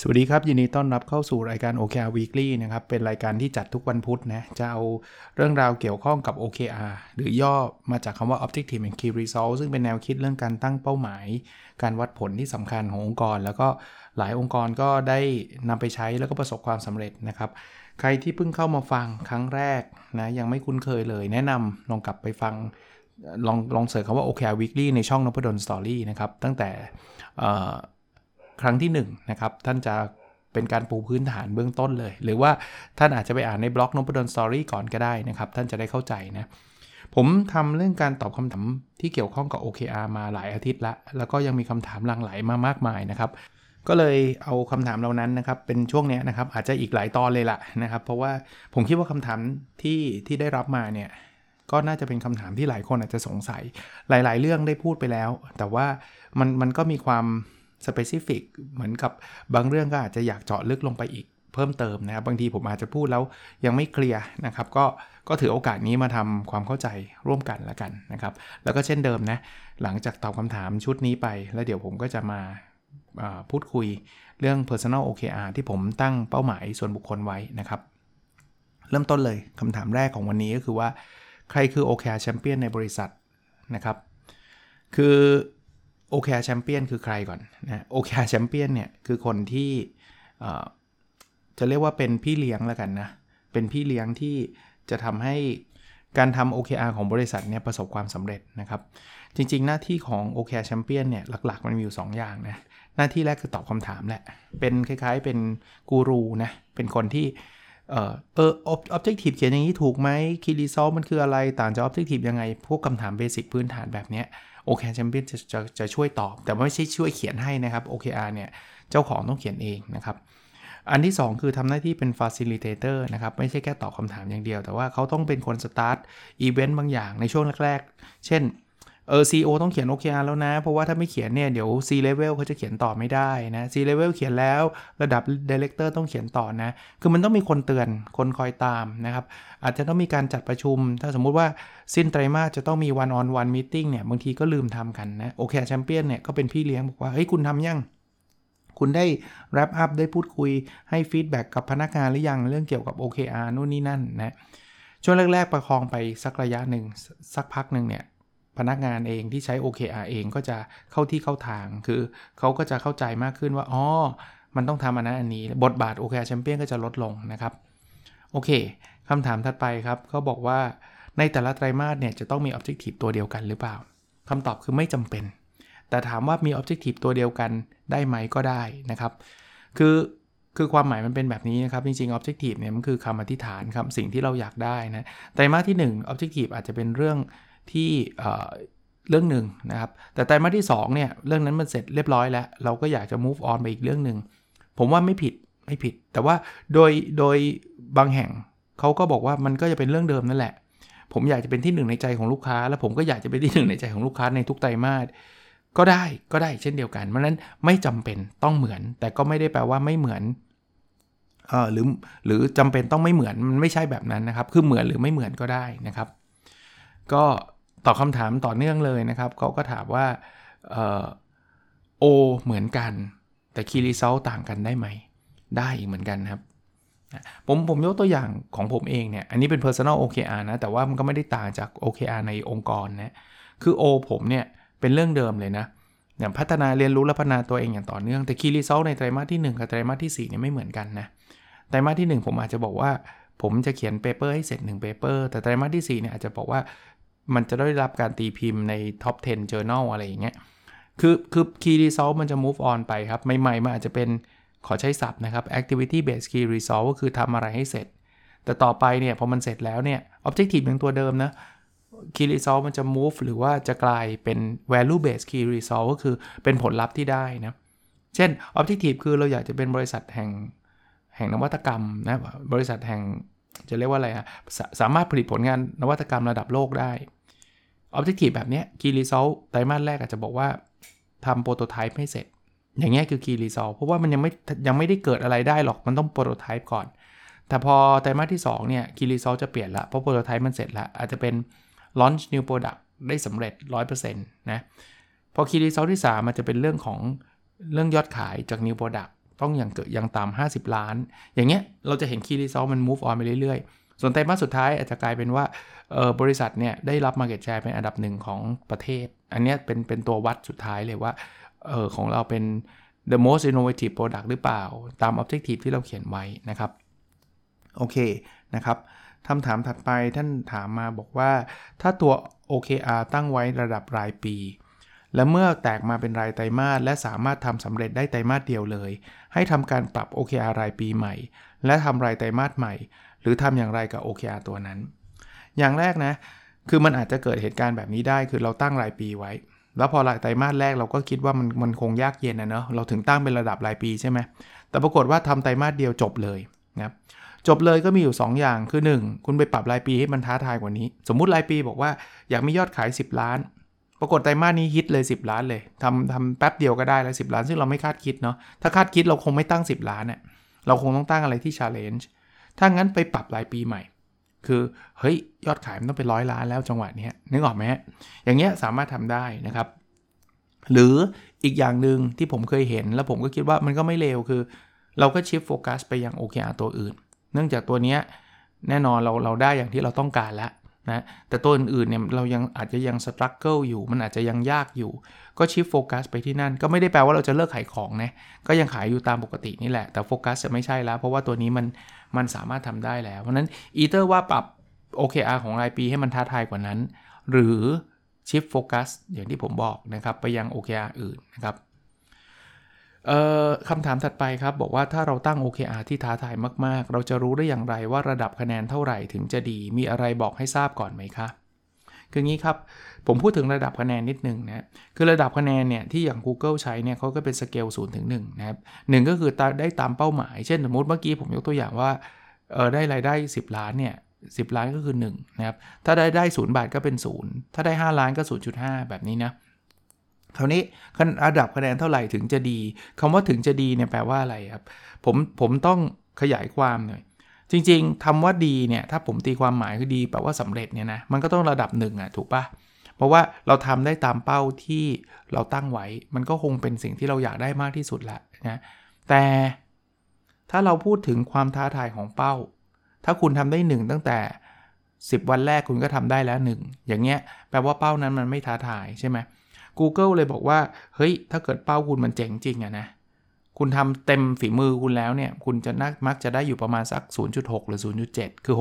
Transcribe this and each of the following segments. สวัสดีครับยินดีต้อนรับเข้าสู่รายการ OKR Weekly นะครับเป็นรายการที่จัดทุกวันพุธนะจะเอาเรื่องราวเกี่ยวข้องกับ OKR หรือย่อมาจากคำว่า Objective and Key Results ซึ่งเป็นแนวคิดเรื่องการตั้งเป้าหมายการวัดผลที่สำคัญขององค์กรแล้วก็หลายองค์กรก็ได้นำไปใช้แล้วก็ประสบความสำเร็จนะครับใครที่เพิ่งเข้ามาฟังครั้งแรกนะยังไม่คุ้นเคยเลยแนะนำลองกลับไปฟังลองเสิร์ชคำว่า OKR Weekly ในช่องนพดล Story นะครับตั้งแต่ครั้งที่1นะครับท่านจะเป็นการปูพื้นฐานเบื้องต้นเลยหรือว่าท่านอาจจะไปอ่านในบล็อกนพดลสตอรี่ก่อนก็ได้นะครับท่านจะได้เข้าใจนะผมทำเรื่องการตอบคำถามที่เกี่ยวข้องกับ OKR มาหลายอาทิตย์ละแล้วก็ยังมีคำถามหลั่งไหลมามากมายนะครับก็เลยเอาคำถามเหล่านั้นนะครับเป็นช่วงนี้นะครับอาจจะอีกหลายตอนเลยล่ะนะครับเพราะว่าผมคิดว่าคำถามที่ได้รับมาเนี่ยก็น่าจะเป็นคำถามที่หลายคนอาจจะสงสัยหลายๆเรื่องได้พูดไปแล้วแต่ว่ามันก็มีความspecific เหมือนกับบางเรื่องก็อาจจะอยากเจาะลึกลงไปอีกเพิ่มเติมนะครับบางทีผมอาจจะพูดแล้วยังไม่เคลียร์นะครับก็ถือโอกาสนี้มาทำความเข้าใจร่วมกันละกันนะครับแล้วก็เช่นเดิมนะหลังจากตอบคำถามชุดนี้ไปแล้วเดี๋ยวผมก็จะมาพูดคุยเรื่อง Personal OKR ที่ผมตั้งเป้าหมายส่วนบุคคลไว้นะครับเริ่มต้นเลยคำถามแรกของวันนี้ก็คือว่าใครคือ OKR Champion ในบริษัทนะครับคือOKR Champion คือใครก่อนนะ OKR Champion เนี่ยคือคนที่จะเรียกว่าเป็นพี่เลี้ยงแล้วกันนะเป็นพี่เลี้ยงที่จะทำให้การทำ OKR ของบริษัทเนี่ยประสบความสำเร็จนะครับจริงๆหน้าที่ของ OKR Champion เนี่ยหลักๆมันมีอยู่2อย่างนะหน้าที่แรกคือตอบคำถามแหละเป็นคล้ายๆเป็นกูรูนะเป็นคนที่Objective เขียนอย่างนี้ถูกไหม Key Result มันคืออะไรต่างจาก Objective ยังไงพวกคำถามเบสิกพื้นฐานแบบนี้OKR Champion จะช่วยตอบแต่ไม่ใช่ช่วยเขียนให้นะครับ OKR เนี่ยเจ้าของต้องเขียนเองนะครับอันที่2คือทำหน้าที่เป็น Facilitator นะครับไม่ใช่แค่ตอบคำถามอย่างเดียวแต่ว่าเขาต้องเป็นคน Start Event บางอย่างในช่วงแรกๆเช่นCEO ต้องเขียน OKR แล้วนะเพราะว่าถ้าไม่เขียนเนี่ยเดี๋ยว C level เขาจะเขียนต่อไม่ได้นะ C level เขียนแล้วระดับ Director ต้องเขียนต่อนะคือมันต้องมีคนเตือนคนคอยตามนะครับอาจจะต้องมีการจัดประชุมถ้าสมมุติว่าสิ้นไตรมาสจะต้องมี one on one meeting เนี่ยบางทีก็ลืมทำกันนะ OKR Champion เนี่ยก็เป็นพี่เลี้ยงบอกว่าเฮ้ยคุณทำยังคุณได้ wrap up ได้พูดคุยให้ feedback กับพนักงานหรือยังเรื่องเกี่ยวกับ OKR นู่นนี่นั่นนะช่วงแรกๆประคองไปสักระยะนึงสักพักนึงเนี่ยพนักงานเองที่ใช้ OKR เองก็จะเข้าที่เข้าทางคือเขาก็จะเข้าใจมากขึ้นว่าอ๋อมันต้องทำอันนี้บทบาท OKR Champion ก็จะลดลงนะครับโอเคคำถามถัดไปครับเขาบอกว่าในแต่ละไตรมาสเนี่ยจะต้องมี Objective ตัวเดียวกันหรือเปล่าคำตอบคือไม่จำเป็นแต่ถามว่ามี Objective ตัวเดียวกันได้ไหมก็ได้นะครับคือความหมายมันเป็นแบบนี้นะครับจริงๆ Objective เนี่ยมันคือคำอธิษฐานครับสิ่งที่เราอยากได้นะไตรมาสที่1 Objective อาจจะเป็นเรื่องที่เรื่องหนึ่งนะครับแต่ไตรมาสที่2เนี่ยเรื่องนั้นมันเสร็จเรียบร้อยแล้วเราก็อยากจะ move on ไปอีกเรื่องนึงผมว่าไม่ผิดแต่ว่าโดยบางแห่งเขาก็บอกว่ามันก็จะเป็นเรื่องเดิมนั่นแหละผมอยากจะเป็นที่1ในใจของลูกค้าแล้วผมก็อยากจะเป็นที่1ในใจของลูกค้าในทุกไตรมาสก็ได้เช่นเดียวกันเพราะฉะนั้นไม่จำเป็นต้องเหมือนแต่ก็ไม่ได้แปลว่าไม่เหมือนหรือจำเป็นต้องไม่เหมือนมันไม่ใช่แบบนั้นนะครับคือเหมือนหรือไม่เหมือนก็ได้นะครับก็ตอบคำถามต่อเนื่องเลยนะครับเขาก็ถามว่าO เหมือนกันแต่ Key Result ต่างกันได้ไหมได้อีกเหมือนกันครับผมยกตัวอย่างของผมเองเนี่ยอันนี้เป็น Personal OKR นะแต่ว่ามันก็ไม่ได้ต่างจาก OKR ในองค์กรนะคือ O ผมเนี่ยเป็นเรื่องเดิมเลยนะอย่างพัฒนาเรียนรู้และพัฒนาตัวเองอย่างต่อเนื่องแต่ Key Result ในไตรมาสที่1กับไตรมาสที่4เนี่ยไม่เหมือนกันนะไตรมาสที่1ผมอาจจะบอกว่าผมจะเขียนเปเปอร์ให้เสร็จ1เปเปอร์แต่ไตรมาสที่4เนี่ยอาจจะบอกว่ามันจะได้รับการตีพิมพ์ใน Top 10 Journal อะไรอย่างเงี้ยคือ Key Result มันจะ move on ไปครับใหม่ๆมันอาจจะเป็นขอใช้ศัพท์นะครับ Activity Based Key Result ก็คือทำอะไรให้เสร็จแต่ต่อไปเนี่ยพอมันเสร็จแล้วเนี่ย Objective ยังตัวเดิมนะ Key Result มันจะ move หรือว่าจะกลายเป็น Value Based Key Result ก็คือเป็นผลลัพธ์ที่ได้นะเช่น Objective คือเราอยากจะเป็นบริษัทแห่งนวัตกรรมนะบริษัทแห่งจะเรียกว่าอะไรฮะสามารถผลิตผลงานนวัตกรรมระดับโลกได้Objective แบบนี้ Key Result ไตรมาสแรกอาจจะบอกว่าทำโปรโตไทป์ให้เสร็จ อย่างเงี้ยคือ Key Result เพราะว่ามันยังไม่ได้เกิดอะไรได้หรอกมันต้อง Prototype ก่อนแต่พอไตรมาสที่2เนี่ย Key Result จะเปลี่ยนละเพราะ Prototype มันเสร็จละอาจจะเป็น Launch New Product ได้สำเร็จ 100% นะพอ Key Result ที่3มันจะเป็นเรื่องของเรื่องยอดขายจาก New Product ต้องอย่างตาม50ล้านอย่างเงี้ยเราจะเห็น Key Result มัน Move On ไปเรื่อยๆส่วนไตรมาสสุดท้ายอาจจะกลายเป็นว่าบริษัทเนี่ยได้รับ Market Share เป็นอันดับ1ของประเทศอันเนี้ยเป็นตัววัดสุดท้ายเลยว่าของเราเป็น the most innovative product หรือเปล่าตาม objective ที่เราเขียนไว้นะครับโอเคนะครับคำถามถัดไปท่านถามมาบอกว่าถ้าตัว OKR ตั้งไว้ระดับรายปีและเมื่อแตกมาเป็นรายไตรมาสและสามารถทำสำเร็จได้ไตรมาสเดียวเลยให้ทำการปรับ OKR รายปีใหม่และทำรายไตรมาสใหม่หรือทำอย่างไรกับ OKR ตัวนั้นอย่างแรกนะคือมันอาจจะเกิดเหตุการณ์แบบนี้ได้คือเราตั้งรายปีไว้แล้วพอรายไตรมาสแรกเราก็คิดว่ามันคงยากเย็นนะเนาะเราถึงตั้งเป็นระดับรายปีใช่ไหมแต่ปรากฏว่าทำไตรมาสเดียวจบเลยนะครับจบเลยก็มีอยู่2อย่างคือ1คุณไปปรับรายปีให้มันท้าทายกว่านี้สมมุติรายปีบอกว่าอยากมียอดขาย10ล้านปรากฏไตรมาสนี้ฮิตเลย10ล้านเลยทำแป๊บเดียวก็ได้แล้ว10ล้านซึ่งเราไม่คาดคิดเนาะถ้าคาดคิดเราคงไม่ตั้ง10ล้านเนี่ยเราคงต้องตั้งอะไรที่ challenge ถ้างั้นไปปรับรายปีใหม่คือเฮ้ยยอดขายมันต้องเป็น100ล้านแล้วจังหวะนี้นึกออกไหมฮะอย่างเงี้ยสามารถทำได้นะครับหรืออีกอย่างนึงที่ผมเคยเห็นแล้วผมก็คิดว่ามันก็ไม่เลวคือเราก็ชิฟโฟกัสไปยัง OKR ตัวอื่นเนื่องจากตัวเนี้ยแน่นอนเราได้อย่างที่เราต้องการแล้วนะแต่ตัวอื่นๆเนี่ยเรายังอาจจะยังสตรักเกิลอยู่มันอาจจะยังยากอยู่ก็ชิฟโฟกัสไปที่นั่นก็ไม่ได้แปลว่าเราจะเลิกขายของนะก็ยังขายอยู่ตามปกตินี่แหละแต่โฟกัสจะไม่ใช่แล้วเพราะว่าตัวนี้มันสามารถทำได้แล้วเพราะนั้นอีเตอร์ว่าปรับ OKR ของรายปีให้มันท้าทายกว่านั้นหรือชิฟโฟกัสอย่างที่ผมบอกนะครับไปยัง OKR อื่นนะครับคำถามถัดไปครับบอกว่าถ้าเราตั้ง OKR ที่ท้าทายมากๆเราจะรู้ได้อย่างไรว่าระดับคะแนนเท่าไหร่ถึงจะดีมีอะไรบอกให้ทราบก่อนไหมคะคืองี้ครับผมพูดถึงระดับคะแนนนิดนึงนะคือระดับคะแนนเนี่ยที่อย่าง Google ใช้เนี่ยเขาก็เป็นสเกล0ถึง1นะครับ1ก็คือได้ตามเป้าหมายเช่นสมมุติเมื่อกี้ผมยกตัวอย่างว่าได้รายได้10ล้านเนี่ย10ล้านก็คือ1นะครับถ้าได้0บาทก็เป็น0ถ้าได้5ล้านก็ 0.5 แบบนี้นะคราวนี้ระดับคะแนนเท่าไหร่ถึงจะดีคำว่าถึงจะดีเนี่ยแปลว่าอะไรครับผมต้องขยายความหน่อยจริงๆคำว่าดีเนี่ยถ้าผมตีความหมายคือดีแปลว่าสำเร็จเนี่ยนะมันก็ต้องระดับ1อ่ะถูกป่ะเพราะว่าเราทำได้ตามเป้าที่เราตั้งไว้มันก็คงเป็นสิ่งที่เราอยากได้มากที่สุดละนะแต่ถ้าเราพูดถึงความท้าทายของเป้าถ้าคุณทำได้1ตั้งแต่10วันแรกคุณก็ทำได้แล้ว1อย่างเงี้ยแปลว่าเป้านั้นมันไม่ท้าทายใช่ไหมGoogle เลยบอกว่าเฮ้ยถ้าเกิดเป้าคุณมันเจ๋งจริงอะนะคุณทำเต็มฝีมือคุณแล้วเนี่ยคุณจะมักจะได้อยู่ประมาณสัก 0.6 หรือ 0.7 คือ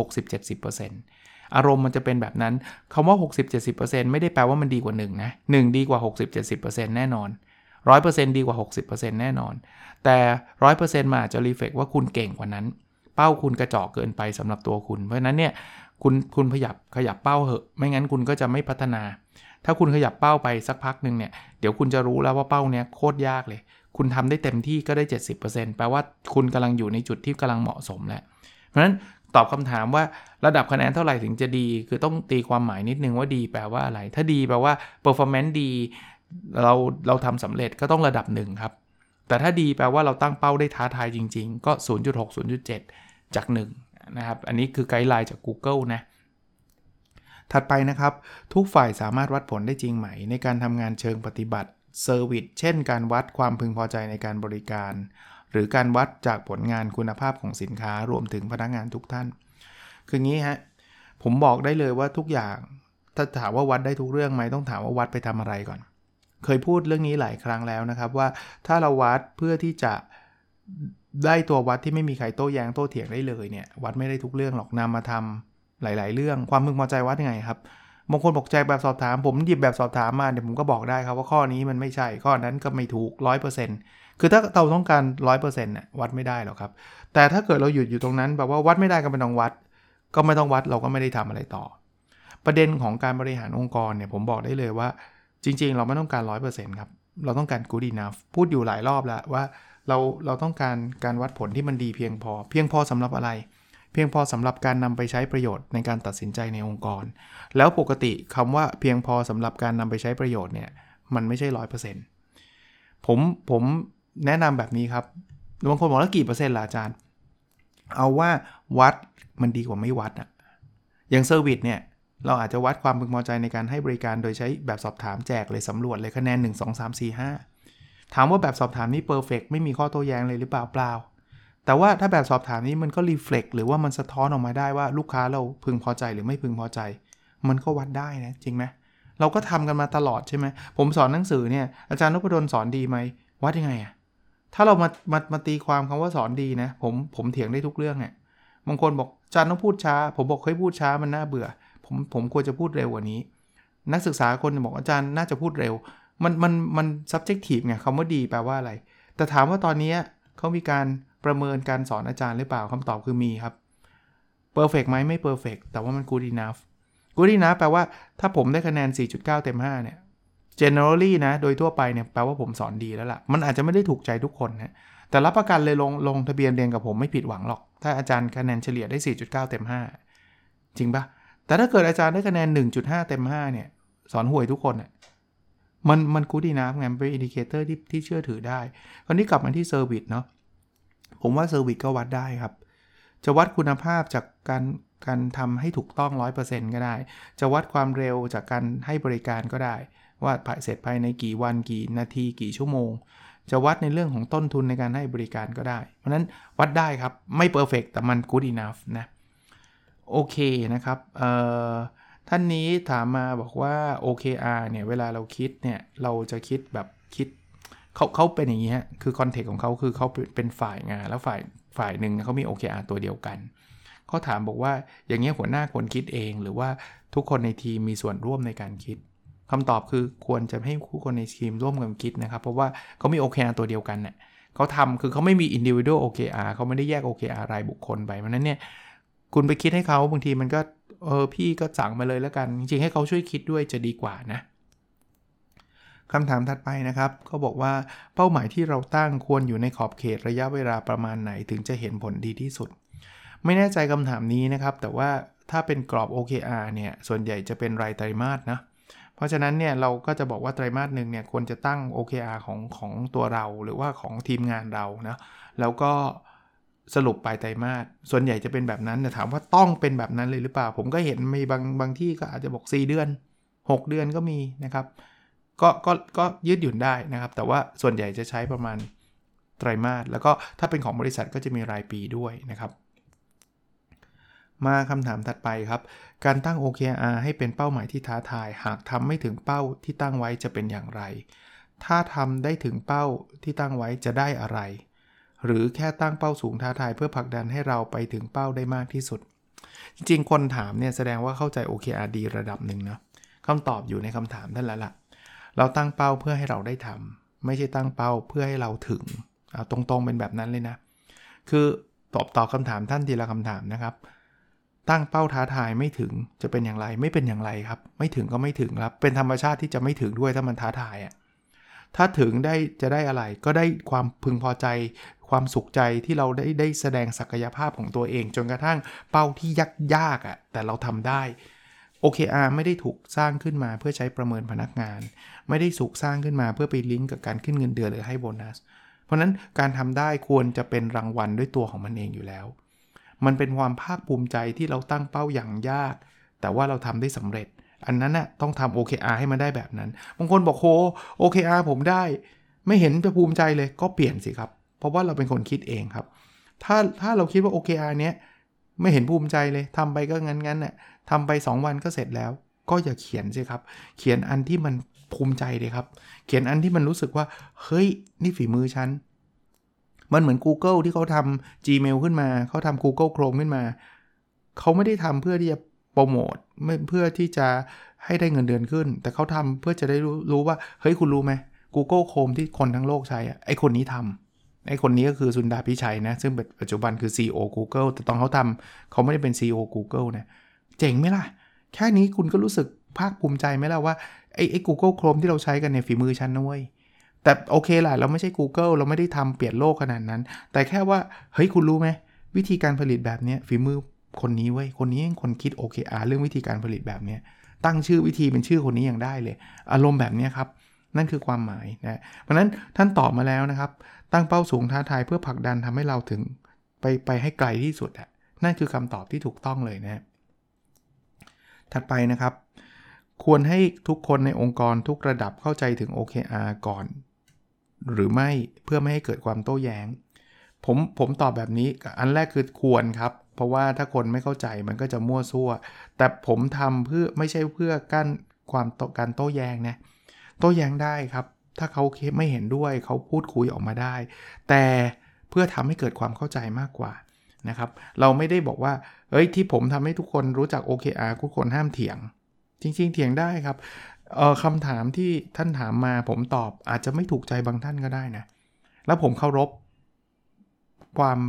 60-70% อารมณ์มันจะเป็นแบบนั้นคำว่า 60-70% ไม่ได้แปลว่ามันดีกว่า1นะ1ดีกว่า 60-70% แน่นอน 100% ดีกว่า 60% แน่นอนแต่ 100% มันอาจจะรีเฟล็กว่าคุณเก่งกว่านั้นเป้าคุณกระจอกเกินไปสำหรับตัวคุณเพราะฉะนั้นเนี่ยคุณขยับเป้าเหอะไม่งั้นคุณก็จะไม่พัฒนาถ้าคุณขยับเป้าไปสักพักนึงเนี่ยเดี๋ยวคุณจะรู้แล้วว่าเป้าเนี้ยโคตรยากเลยคุณทำได้เต็มที่ก็ได้ 70% แปลว่าคุณกำลังอยู่ในจุดที่กำลังเหมาะสมแล้วเพราะฉะนั้นตอบคำถามว่าระดับคะแนนเท่าไหร่ถึงจะดีคือต้องตีความหมายนิดนึงว่าดีแปลว่าอะไรถ้าดีแปลว่า performance ดีเราทำสำเร็จก็ต้องระดับ1ครับแต่ถ้าดีแปลว่าเราตั้งเป้าได้ท้าทายจริงๆก็ 0.6 0.7 จาก1นะครับอันนี้คือไกด์ไลน์จาก Google นะถัดไปนะครับทุกฝ่ายสามารถวัดผลได้จริงไหมในการทำงานเชิงปฏิบัติเซอร์วิสเช่นการวัดความพึงพอใจในการบริการหรือการวัดจากผลงานคุณภาพของสินค้ารวมถึงพนักงานทุกท่านคืองี้ฮะผมบอกได้เลยว่าทุกอย่างถ้าถามว่าวัดได้ทุกเรื่องไหมต้องถามว่าวัดไปทำอะไรก่อนเคยพูดเรื่องนี้หลายครั้งแล้วนะครับว่าถ้าเราวัดเพื่อที่จะได้ตัววัดที่ไม่มีใครโต้แย้งโต้เถียงได้เลยเนี่ยวัดไม่ได้ทุกเรื่องหรอกนำมาทำหลายๆเรื่องความพึงพอใจวัดยังไงครับบางคนบอกใจแบบสอบถามผมหยิบแบบสอบถามมาเดี๋ยวผมก็บอกได้ครับว่าข้อนี้มันไม่ใช่ข้อนั้นก็ไม่ถูก 100% คือถ้าเราต้องการ 100% น่ะวัดไม่ได้หรอกครับแต่ถ้าเกิดเราหยุดอยู่ตรงนั้นแบบว่าวัดไม่ได้ก็ไม่ต้องวัดเราก็ไม่ได้ทำอะไรต่อประเด็นของการบริหารองค์กรเนี่ยผมบอกได้เลยว่าจริงๆเราไม่ต้องการ 100% ครับเราต้องการ good enough พูดอยู่หลายรอบแล้วว่าเราต้องการการวัดผลที่มันดีเพียงพอสำหรับอะไรเพียงพอสำหรับการนำไปใช้ประโยชน์ในการตัดสินใจในองค์กรแล้วปกติคำว่าเพียงพอสำหรับการนำไปใช้ประโยชน์เนี่ยมันไม่ใช่ 100% ผม แนะนำแบบนี้ครับบางคนบอกแล้วกี่เปอร์เซ็นต์ล่ะอาจารย์เอาว่าวัดมันดีกว่าไม่วัดอ่ะอย่างเซอร์วิสเนี่ยเราอาจจะวัดความพึงพอใจในการให้บริการโดยใช้แบบสอบถามแจกเลยสำรวจเลยคะแนน1 2 3 4 5ถามว่าแบบสอบถามนี้เพอร์เฟคไม่มีข้อโต้แย้งเลยหรือเปล่าเปล่าแต่ว่าถ้าแบบสอบถามนี้มันก็รีเฟล็กหรือว่ามันสะท้อนออกมาได้ว่าลูกค้าเราพึงพอใจหรือไม่พึงพอใจมันก็วัดได้นะจริงไหมเราก็ทำกันมาตลอดใช่ไหมผมสอนหนังสือเนี่ยอาจารย์นพดลสอนดีไหมวัดยังไงอะถ้าเรามาตีความคำว่าสอนดีนะผมเถียงได้ทุกเรื่องอะบางคนบอกอาจารย์ต้องพูดช้าผมบอกเฮ้ยพูดช้ามันน่าเบื่อผมควรจะพูดเร็วกว่านี้นักศึกษาคนบอกอาจารย์น่าจะพูดเร็วมัน subjective ไงคำว่าดีแปลว่าอะไรแต่ถามว่าตอนนี้เขามีการประเมินการสอนอาจารย์หรือเปล่าคำตอบคือมีครับ perfect ไหมไม่ perfect แต่ว่ามัน good enough good enough แปลว่าถ้าผมได้คะแนน 4.9 เต็ม 5เนี่ย generally นะโดยทั่วไปเนี่ยแปลว่าผมสอนดีแล้วล่ะมันอาจจะไม่ได้ถูกใจทุกคนนะแต่รับประกันเลยลงทะเบียนเรียนกับผมไม่ผิดหวังหรอกถ้าอาจารย์คะแนนเฉลี่ยได้ 4.9 เต็ม 5จริงปะแต่ถ้าเกิดอาจารย์ได้คะแนน 1.5 เต็ม 5เนี่ยสอนห่วยทุกคนน่ะมัน good enough ไงเป็น indicator ที่เชื่อถือได้คราวนี้กลับมาที่ service เนาะผมว่าเซอร์วิสก็วัดได้ครับจะวัดคุณภาพจากการทำให้ถูกต้อง 100% ก็ได้จะวัดความเร็วจากการให้บริการก็ได้ว่าเสร็จภายในกี่วันกี่นาทีกี่ชั่วโมงจะวัดในเรื่องของต้นทุนในการให้บริการก็ได้เพราะนั้นวัดได้ครับไม่ perfect แต่มัน good enough นะโอเคนะครับท่านนี้ถามมาบอกว่า OKR เนี่ยเวลาเราคิดเนี่ยเราจะคิดแบบคิดเขาเป็นอย่างนี้ฮะคือคอนเทกต์ของเขาคือเขาเป็นฝ่ายงานแล้วฝ่ายหนึ่งเขามี OKR ตัวเดียวกันเขาถามบอกว่าอย่างเงี้ยหัวหน้าควรคิดเองหรือว่าทุกคนในทีมมีส่วนร่วมในการคิดคำตอบคือควรจะให้ทุกคนในทีมร่วมกันคิดนะครับเพราะว่าเขามี OKR ตัวเดียวกันเนี่ยเขาทำคือเขาไม่มี individual OKR เขาไม่ได้แยก OKR รายบุคคลไปเพราะนั้นเนี่ยคุณไปคิดให้เขาบางทีมันก็พี่ก็สั่งมาเลยแล้วกันจริงๆให้เขาช่วยคิดด้วยจะดีกว่านะคำถามถัดไปนะครับเขาบอกว่าเป้าหมายที่เราตั้งควรอยู่ในขอบเขตระยะเวลาประมาณไหนถึงจะเห็นผลดีที่สุดไม่แน่ใจคำถามนี้นะครับแต่ว่าถ้าเป็นกรอบ OKR เนี่ยส่วนใหญ่จะเป็นรายไตรมาสนะเพราะฉะนั้นเนี่ยเราก็จะบอกว่าไตรมาสหนึ่งเนี่ยควรจะตั้ง OKR ของตัวเราหรือว่าของทีมงานเรานะแล้วก็สรุปปลายไตรมาสส่วนใหญ่จะเป็นแบบนั้นแต่ถามว่าต้องเป็นแบบนั้นเลยหรือเปล่าผมก็เห็นมีบางที่ก็อาจจะบอก4เดือน6เดือนก็มีนะครับก็ยืดหยุ่นได้นะครับแต่ว่าส่วนใหญ่จะใช้ประมาณไตรมาสแล้วก็ถ้าเป็นของบริษัทก็จะมีรายปีด้วยนะครับมาคำถามถัดไปครับการตั้ง OKR ให้เป็นเป้าหมายที่ท้าทายหากทำไม่ถึงเป้าที่ตั้งไว้จะเป็นอย่างไรถ้าทำได้ถึงเป้าที่ตั้งไว้จะได้อะไรหรือแค่ตั้งเป้าสูงท้าทายเพื่อผลักดันให้เราไปถึงเป้าได้มากที่สุดจริงๆคนถามเนี่ยแสดงว่าเข้าใจ OKR ดีระดับหนึ่งนะคำตอบอยู่ในคำถามนั่นแหละเราตั้งเป้าเพื่อให้เราได้ทำไม่ใช่ตั้งเป้าเพื่อให้เราถึงเอาตรงๆเป็นแบบนั้นเลยนะคือตอบคำถามท่านทีละคำถามนะครับตั้งเป้าท้าทายไม่ถึงจะเป็นอย่างไรไม่เป็นอย่างไรครับไม่ถึงก็ไม่ถึงครับเป็นธรรมชาติที่จะไม่ถึงด้วยถ้ามันท้าทายอ่ะถ้าถึงได้จะได้อะไรก็ได้ความพึงพอใจความสุขใจที่เราได้แสดงศักยภาพของตัวเองจนกระทั่งเป้าที่ยากๆอ่ะแต่เราทำได้OKR ไม่ได้ถูกสร้างขึ้นมาเพื่อใช้ประเมินพนักงานไม่ได้ถูกสร้างขึ้นมาเพื่อไปลิงก์กับการขึ้นเงินเดือนหรือให้โบนัสเพราะนั้นการทำได้ควรจะเป็นรางวัลด้วยตัวของมันเองอยู่แล้วมันเป็นความภาคภูมิใจที่เราตั้งเป้าอย่างยากแต่ว่าเราทำได้สำเร็จอันนั้นน่ะต้องทำ OKR ให้มันได้แบบนั้นบางคนบอกโห OKR ผมได้ไม่เห็นจะภูมิใจเลยก็เปลี่ยนสิครับเพราะว่าเราเป็นคนคิดเองครับถ้าเราคิดว่า OKR เนี้ยไม่เห็นภูมิใจเลยทำไปก็งั้นๆน่ะทำไป2วันก็เสร็จแล้วก็อย่าเขียนสิครับเขียนอันที่มันภูมิใจเลยครับเขียนอันที่มันรู้สึกว่าเฮ้ยนี่ฝีมือฉันมันเหมือน Google ที่เขาทำ Gmail ขึ้นมาเขาทำ Google Chrome ขึ้นมาเขาไม่ได้ทำเพื่อที่จะโปรโมทไม่เพื่อที่จะให้ได้เงินเดือนขึ้นแต่เขาทำเพื่อจะได้รู้ว่าเฮ้ยคุณรู้ไหม Google Chrome ที่คนทั้งโลกใช้ไอ้คนนี้ทำไอ้คนนี้ก็คือสุนดาพิชัยนะซึ่งปัจจุบันคือ CEO Google แต่ตอนเขาทำเขาไม่ได้เป็น CEO Google นะเจ๋งไหมล่ะแค่นี้คุณก็รู้สึกภาคภูมิใจไหมล่ะว่าไอ้ Google Chrome ที่เราใช้กันเนี่ยฝีมือฉันนะเว้ยแต่โอเคล่ะเราไม่ใช่ Google เราไม่ได้ทำเปลี่ยนโลกขนาดนั้นแต่แค่ว่าเฮ้ยคุณรู้ไหมวิธีการผลิตแบบนี้ฝีมือคนนี้เว้ยคนนี้เป็นคนคิด OKR เรื่องวิธีการผลิตแบบนี้ตั้งชื่อวิธีเป็นชื่อคนนี้อย่างได้เลยอารมณ์แบบนี้ครับนั่นคือความหมายนะเพราะนั้นท่านตอบมาแล้วนะครับ ตั้งเป้าสูงท้าทายเพื่อผลักดันทำให้เราถึงไปให้ไกลที่สุดอ่ะนั่นคือคำตอบที่ถูกต้องเลยนะถัดไปนะครับควรให้ทุกคนในองค์กรทุกระดับเข้าใจถึง OKR ก่อนหรือไม่เพื่อไม่ให้เกิดความโต้แย้งผมตอบแบบนี้อันแรกคือควรครับเพราะว่าถ้าคนไม่เข้าใจมันก็จะมั่วซั่วแต่ผมทำเพื่อไม่ใช่เพื่อกั้นความการโต้แย้งนะโต้แย้งได้ครับถ้าเขาไม่เห็นด้วยเขาพูดคุยออกมาได้แต่เพื่อทำให้เกิดความเข้าใจมากกว่านะครับเราไม่ได้บอกว่าเฮ้ยที่ผมทำให้ทุกคนรู้จัก OKR ทุกคนห้ามเถียงจริงๆเถียงได้ครับคำถามที่ท่านถามมาผมตอบอาจจะไม่ถูกใจบางท่านก็ได้นะแล้วผมเคารพความ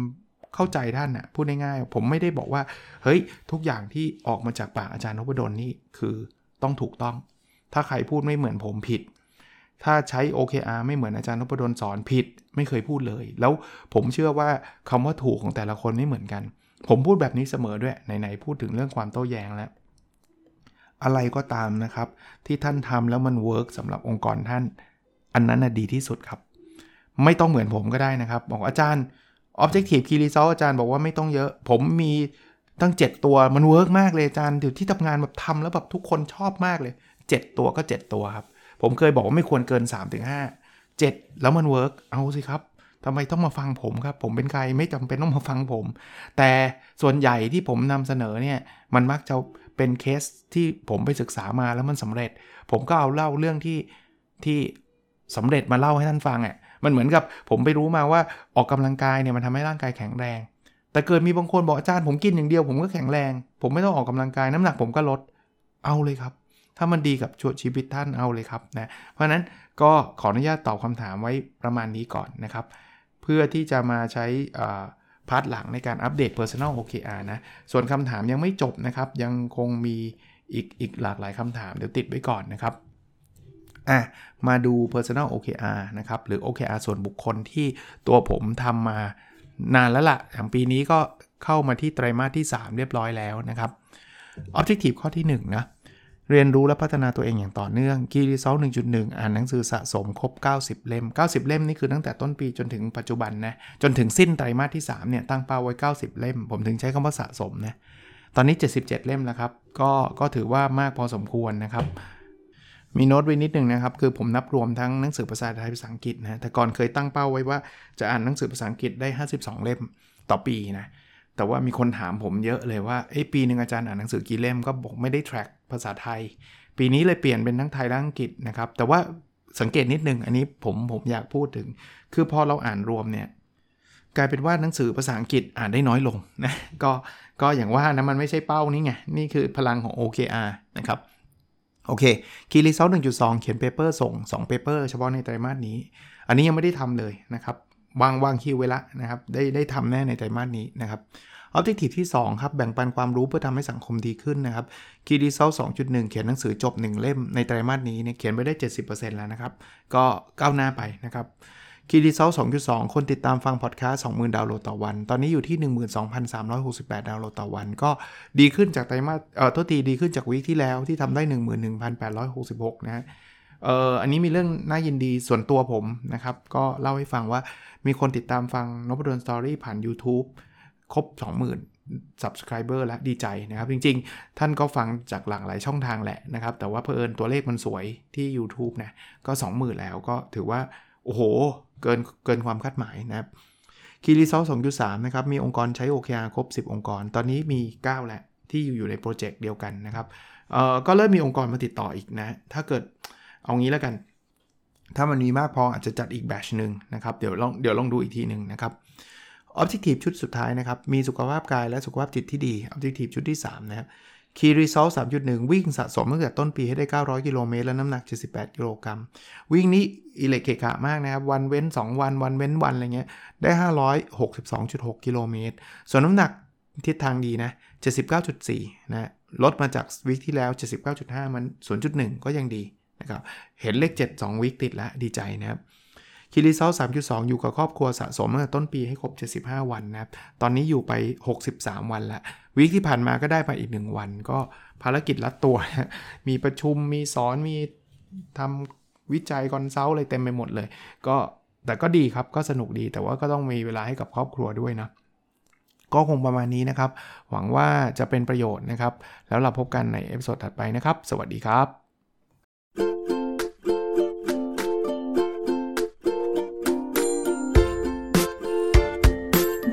เข้าใจท่านนะพูดง่ายๆผมไม่ได้บอกว่าเฮ้ยทุกอย่างที่ออกมาจากปากอาจารย์นพดลนี่คือต้องถูกต้องถ้าใครพูดไม่เหมือนผมผิดถ้าใช้ OKR ไม่เหมือนอาจารย์นพดลสอนผิดไม่เคยพูดเลยแล้วผมเชื่อว่าคำว่าถูกของแต่ละคนไม่เหมือนกันผมพูดแบบนี้เสมอด้วยไหนๆพูดถึงเรื่องความโต้แย้งแล้วอะไรก็ตามนะครับที่ท่านทำแล้วมันเวิร์กสำหรับองค์กรท่านอันนั้นน่ะดีที่สุดครับไม่ต้องเหมือนผมก็ได้นะครับบอกอาจารย์ Objective Key Results อาจารย์บอกว่าไม่ต้องเยอะผมมีตั้ง7ตัวมันเวิร์กมากเลยอาจารย์เดี๋ยวที่ทำงานแบบทำแล้วแบบทุกคนชอบมากเลย7ตัวก็7ตัวครับผมเคยบอกว่าไม่ควรเกิน 3-5 7แล้วมันเวิร์กเอาสิครับทำไมต้องมาฟังผมครับผมเป็นใครไม่จำเป็นต้องมาฟังผมแต่ส่วนใหญ่ที่ผมนำเสนอเนี่ยมันมักจะเป็นเคสที่ผมไปศึกษามาแล้วมันสำเร็จผมก็เอาเล่าเรื่องที่สำเร็จมาเล่าให้ท่านฟังอ่ะมันเหมือนกับผมไปรู้มาว่าออกกำลังกายเนี่ยมันทำให้ร่างกายแข็งแรงแต่เกิดมีบางคนบอกอาจารย์ผมกินอย่างเดียวผมก็แข็งแรงผมไม่ต้องออกกำลังกายน้ำหนักผมก็ลดเอาเลยครับถ้ามันดีกับชีวิตท่านเอาเลยครับนะเพราะนั้นก็ขออนุญาตตอบคำถามไว้ประมาณนี้ก่อนนะครับเพื่อที่จะมาใช้พาร์ทหลังในการอัปเดต Personal OKR นะส่วนคำถามยังไม่จบนะครับยังคงมีอีกหลากหลายคำถามเดี๋ยวติดไว้ก่อนนะครับมาดู Personal OKR นะครับหรือ OKR ส่วนบุคคลที่ตัวผมทำมานานแล้วล่ะอย่างปีนี้ก็เข้ามาที่ไตรมาสที่3เรียบร้อยแล้วนะครับ Objective ข้อที่1นะเรียนรู้และพัฒนาตัวเองอย่างต่อเนื่อง Key Result 1.1 อ่านหนังสือสะสมครบ90เล่ม90เล่มนี่คือตั้งแต่ต้นปีจนถึงปัจจุบันนะจนถึงสิ้นไตรมาสที่3เนี่ยตั้งเป้าไว้90เล่มผมถึงใช้คำว่าสะสมนะตอนนี้77เล่มแล้วครับก็ถือว่ามากพอสมควรนะครับมีโน้ตไว้นิดนึงนะครับคือผมนับรวมทั้งหนังสือภาษาไทยภาษาอังกฤษนะแต่ก่อนเคยตั้งเป้าไว้ว่าจะอ่านหนังสือภาษาอังกฤษได้52เล่มต่อปีนะแต่ว่ามีคนถามผมเยอะเลยว่าปีนึงอาจารย์อ่านหนังสือกี่เล่มก็บอกไม่ได้แทร็กภาษาไทยปีนี้เลยเปลี่ยนเป็นทั้งไทยและอังกฤษนะครับแต่ว่าสังเกตนิดนึงอันนี้ผมอยากพูดถึงคือพอเราอ่านรวมเนี่ยกลายเป็นว่าหนังสือภาษาอังกฤษอ่านได้น้อยลงนะก็อย่างว่านะมันไม่ใช่เป้านี่ไงนี่คือพลังของ OKR นะครับโอเค Key Result 1.2 เขียน paper ส่ง2 paper เฉพาะในไตรมาสนี้อันนี้ยังไม่ได้ทำเลยนะครับวางคิวไว้ละนะครับได้ทำแน่ในไตรมาสนี้นะครับObjective ที่2ครับแบ่งปันความรู้เพื่อทำให้สังคมดีขึ้นนะครับ Key Result 2.1 เขียนหนังสือจบ1เล่มในไตรมาสนี้เนี่ยเขียนไปได้ 70% แล้วนะครับก็ก้าวหน้าไปนะครับ Key Result 2.2 คนติดตามฟังพอดคาสต์ 20,000 ดาวน์โหลดต่อวันตอนนี้อยู่ที่ 12,368 ดาวน์โหลดต่อวันก็ดีขึ้นจากไตรมาสดีขึ้นจากวีคที่แล้วที่ทำได้ 11,866 นะอันนี้มีเรื่องน่ายินดีส่วนตัวผมนะครับก็เล่าให้ฟังว่ามีคนติดตามฟังนพดลสตอรี่ผ่าน YouTubeครบ 20,000 Subscriber แล้วดีใจนะครับจริงๆท่านก็ฟังจากหลากหลายช่องทางแหละนะครับแต่ว่าเผอิญตัวเลขมันสวยที่ YouTube นะก็ 20,000 แล้วก็ถือว่าโอ้โหเกินความคาดหมายนะครับ Key Result 2.3 นะครับมีองค์กรใช้ OKR ครบ10องค์กรตอนนี้มี 9 แล้วที่อยู่ในโปรเจกต์เดียวกันนะครับก็เริ่มมีองค์กรมาติดต่ออีกนะถ้าเกิดเอางี้แล้วกันถ้ามันมีมากพออาจจะจัดอีกแบชนึงนะครับเดี๋ยวลองดูอีกทีนึงนะครับObjective ชุดสุดท้ายนะครับมีสุขภาพกายและสุขภาพจิตที่ดี Objective ชุดที่3นะครับ Key Result 3.1 วิ่งสะสมตั้งแต่ต้นปีให้ได้900กิโลเมตรและน้ำหนัก78กิโลกรัมวิ่งนี้อิเล็กเกะกะมากนะครับวันเว้น2วันวันเว้นวันอะไรเงี้ยได้ 562.6 กิโลเมตรส่วนน้ำหนักทิศทางดีนะ 79.4 นะลดมาจากวีคที่แล้ว 79.5 มัน 0.1 ก็ยังดีนะครับเห็นเลข7 2วีคติดแล้วดีใจนะครับKey Result 3.2 อยู่กับครอบครัวสะสมตั้งแต่ต้นปีให้ครบ75วันนะครับตอนนี้อยู่ไป63วันละวีคที่ผ่านมาก็ได้ไปอีก1วันก็ภารกิจรัดตัวมีประชุมมีสอนมีทำวิจัยคอนซัลท์อะไรเต็มไปหมดเลยก็ แต่ก็ดีครับก็สนุกดีแต่ว่าก็ต้องมีเวลาให้กับครอบครัวด้วยนะก็คงประมาณนี้นะครับหวังว่าจะเป็นประโยชน์นะครับแล้วเราพบกันในเอพิโซดถัดไปนะครับสวัสดีครับ